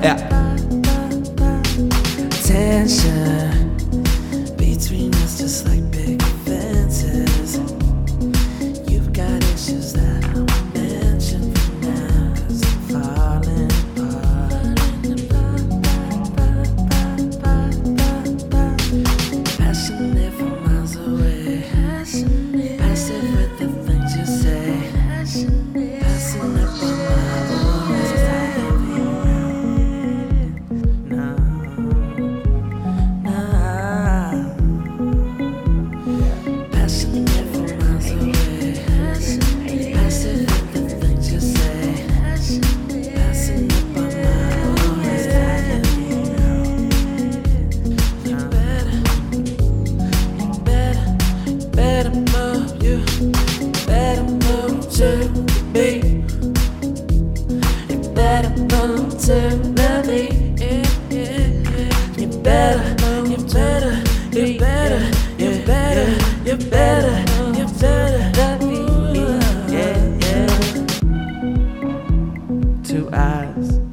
Yeah. Tension between us, just like big fences. You've got issues that I won't mention for now, 'cause I'm falling apart. Passionate for miles away. Passive with the things you say. Passing up on my own. You better love me. Yeah, yeah. 2 eyes.